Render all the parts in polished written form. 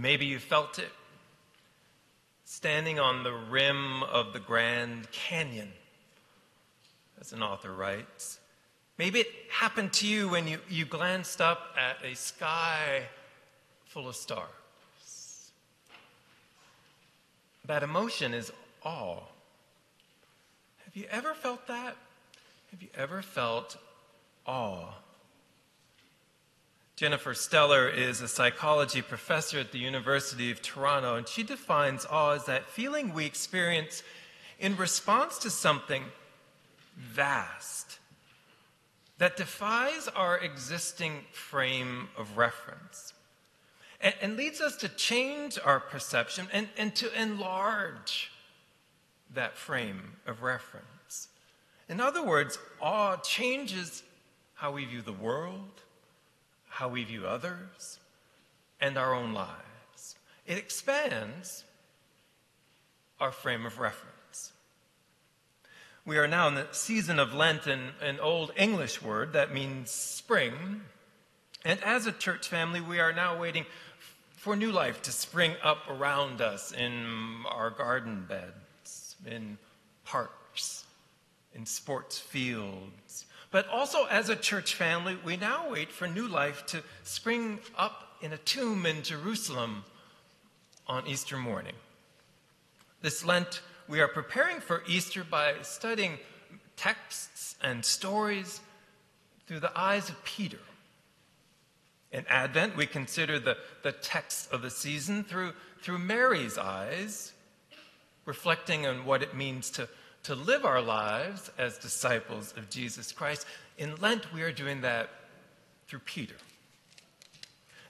Maybe you felt it standing on the rim of the Grand Canyon, as an author writes. Maybe it happened to you when you glanced up at a sky full of stars. That emotion is awe. Have you ever felt that? Have you ever felt awe? Jennifer Stellar is a psychology professor at the University of Toronto, and she defines awe as that feeling we experience in response to something vast that defies our existing frame of reference and leads us to change our perception and to enlarge that frame of reference. In other words, awe changes how we view the world, how we view others, and our own lives. It expands our frame of reference. We are now in the season of Lent, an old English word that means spring. And as a church family, we are now waiting for new life to spring up around us in our garden beds, in parks, in sports fields. But also as a church family, we now wait for new life to spring up in a tomb in Jerusalem on Easter morning. This Lent, we are preparing for Easter by studying texts and stories through the eyes of Peter. In Advent, we consider the texts of the season through Mary's eyes, reflecting on what it means to live our lives as disciples of Jesus Christ. In Lent, we are doing that through Peter.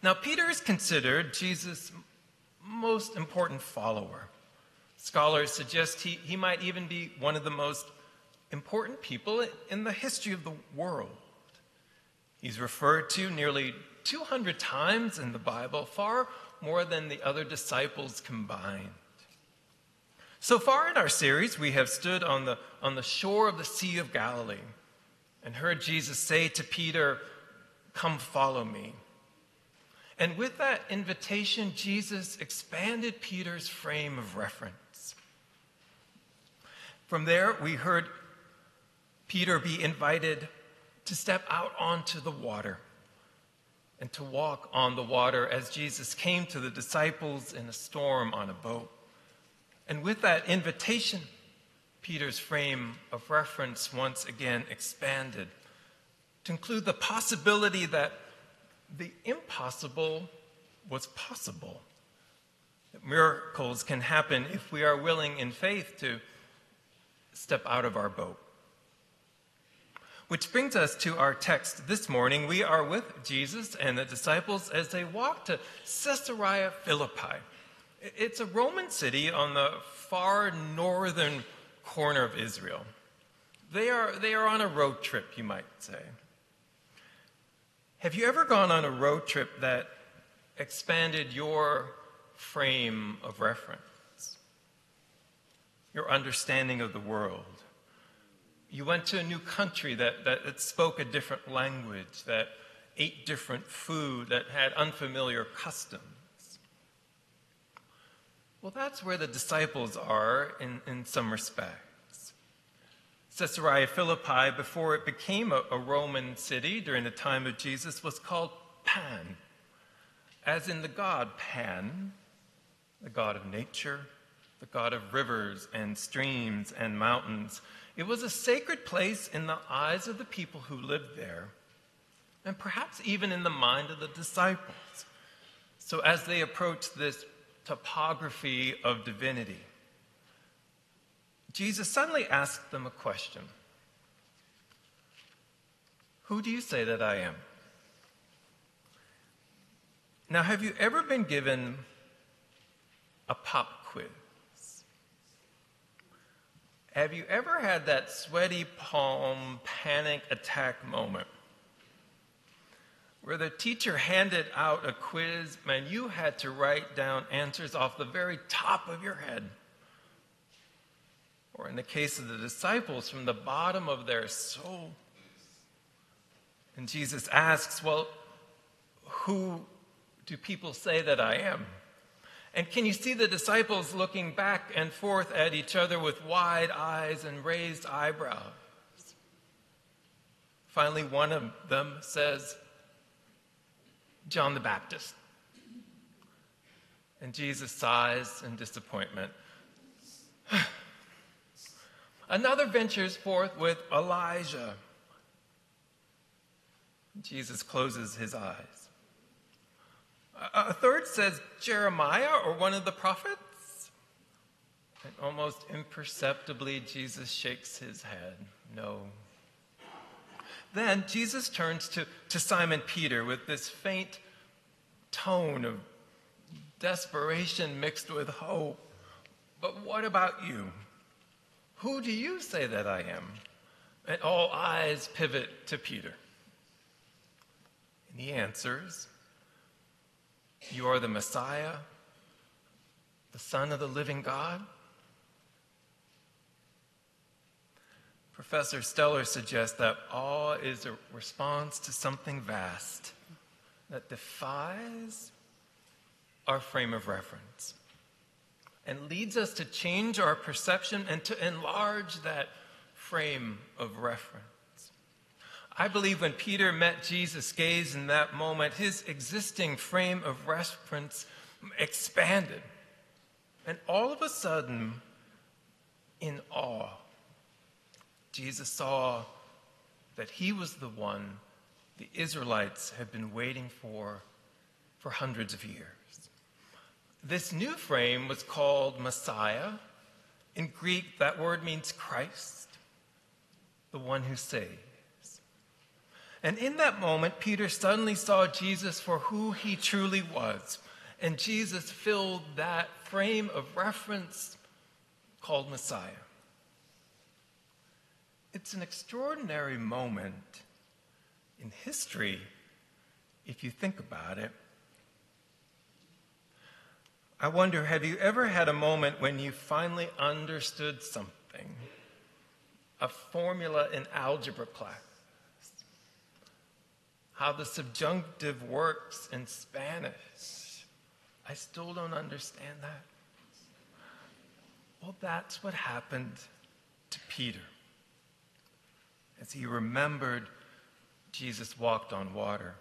Now, Peter is considered Jesus' most important follower. Scholars suggest he might even be one of the most important people in the history of the world. He's referred to nearly 200 times in the Bible, far more than the other disciples combined. So far in our series, we have stood on the shore of the Sea of Galilee and heard Jesus say to Peter, "Come follow me." And with that invitation, Jesus expanded Peter's frame of reference. From there, we heard Peter be invited to step out onto the water and to walk on the water as Jesus came to the disciples in a storm on a boat. And with that invitation, Peter's frame of reference once again expanded to include the possibility that the impossible was possible. That miracles can happen if we are willing in faith to step out of our boat. Which brings us to our text this morning. We are with Jesus and the disciples as they walk to Caesarea Philippi. It's a Roman city on the far northern corner of Israel. They are on a road trip, you might say. Have you ever gone on a road trip that expanded your frame of reference, your understanding of the world? You went to a new country that spoke a different language, that ate different food, that had unfamiliar customs. Well, that's where the disciples are in some respects. Caesarea Philippi, before it became a Roman city during the time of Jesus, was called Pan, as in the god Pan, the god of nature, the god of rivers and streams and mountains. It was a sacred place in the eyes of the people who lived there, and perhaps even in the mind of the disciples. So as they approached this topography of divinity, Jesus suddenly asked them a question. Who do you say that I am? Now, have you ever been given a pop quiz? Have you ever had that sweaty palm panic attack moment where the teacher handed out a quiz and you had to write down answers off the very top of your head? Or in the case of the disciples, from the bottom of their soul. And Jesus asks, well, who do people say that I am? And can you see the disciples looking back and forth at each other with wide eyes and raised eyebrows? Finally, one of them says, "John the Baptist." And Jesus sighs in disappointment. Another ventures forth with Elijah. Jesus closes his eyes. A third says Jeremiah or one of the prophets. And almost imperceptibly, Jesus shakes his head. No. Then Jesus turns to Simon Peter with this faint tone of desperation mixed with hope. "But what about you? Who do you say that I am?" And all eyes pivot to Peter. And he answers, "You are the Messiah, the Son of the living God." Professor Stellar suggests that awe is a response to something vast that defies our frame of reference and leads us to change our perception and to enlarge that frame of reference. I believe when Peter met Jesus' gaze in that moment, his existing frame of reference expanded. And all of a sudden, in awe, Jesus saw that he was the one the Israelites had been waiting for hundreds of years. This new frame was called Messiah. In Greek, that word means Christ, the one who saves. And in that moment, Peter suddenly saw Jesus for who he truly was. And Jesus filled that frame of reference called Messiah. It's an extraordinary moment in history, if you think about it. I wonder, have you ever had a moment when you finally understood something? A formula in algebra class. How the subjunctive works in Spanish. I still don't understand that. Well, that's what happened to Peter. As he remembered Jesus walked on water,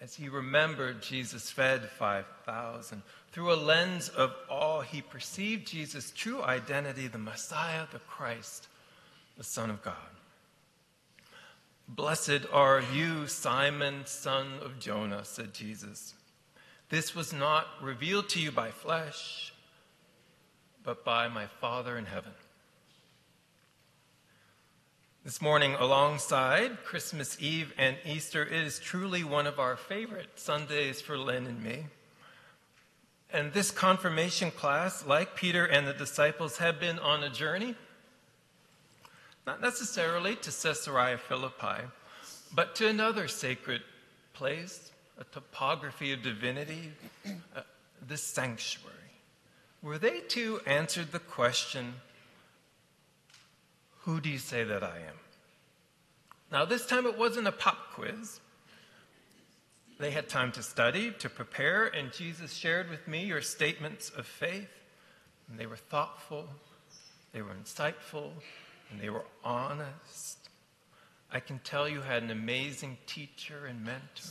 as he remembered Jesus fed 5,000, through a lens of awe, he perceived Jesus' true identity, the Messiah, the Christ, the Son of God. "Blessed are you, Simon, son of Jonah," said Jesus. "This was not revealed to you by flesh, but by my Father in heaven." This morning, alongside Christmas Eve and Easter, it is truly one of our favorite Sundays for Lynn and me. And this confirmation class, like Peter and the disciples, have been on a journey. Not necessarily to Caesarea Philippi, but to another sacred place, a topography of divinity, this sanctuary, where they too answered the question, "Who do you say that I am?" Now, this time it wasn't a pop quiz. They had time to study, to prepare, and Jesus shared with me your statements of faith. And they were thoughtful, they were insightful, and they were honest. I can tell you had an amazing teacher and mentor.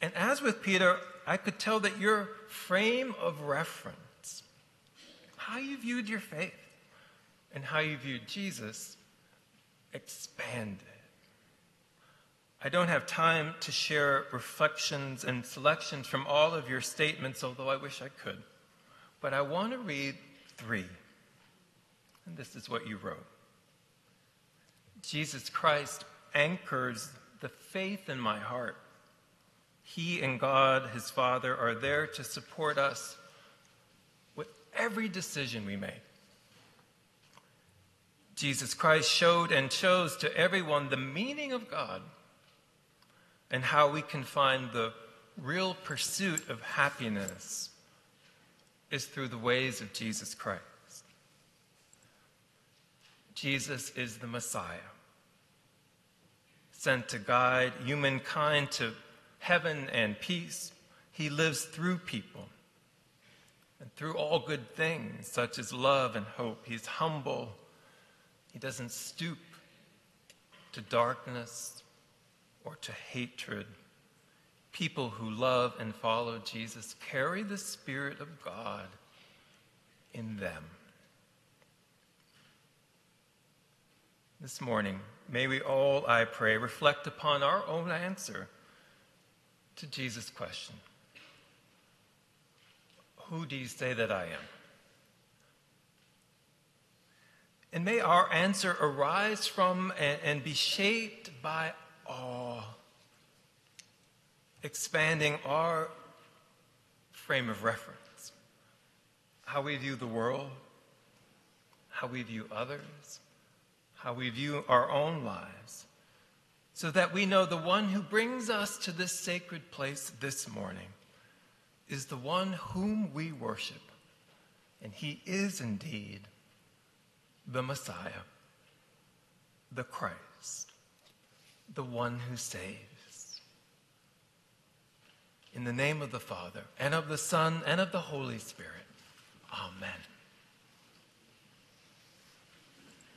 And as with Peter, I could tell that your frame of reference, how you viewed your faith and how you viewed Jesus, expanded. I don't have time to share reflections and selections from all of your statements, although I wish I could. But I want to read three. And this is what you wrote. "Jesus Christ anchors the faith in my heart. He and God, his Father, are there to support us with every decision we make. Jesus Christ showed and shows to everyone the meaning of God and how we can find the real pursuit of happiness is through the ways of Jesus Christ. Jesus is the Messiah, sent to guide humankind to heaven and peace. He lives through people and through all good things, such as love and hope. He's humble. He doesn't stoop to darkness or to hatred. People who love and follow Jesus carry the Spirit of God in them. This morning, may we all, I pray, reflect upon our own answer to Jesus' question. Who do you say that I am? And may our answer arise from and be shaped by awe, expanding our frame of reference, how we view the world, how we view others, how we view our own lives, so that we know the one who brings us to this sacred place this morning is the one whom we worship, and he is indeed the Messiah, the Christ, the one who saves. In the name of the Father, and of the Son, and of the Holy Spirit, amen.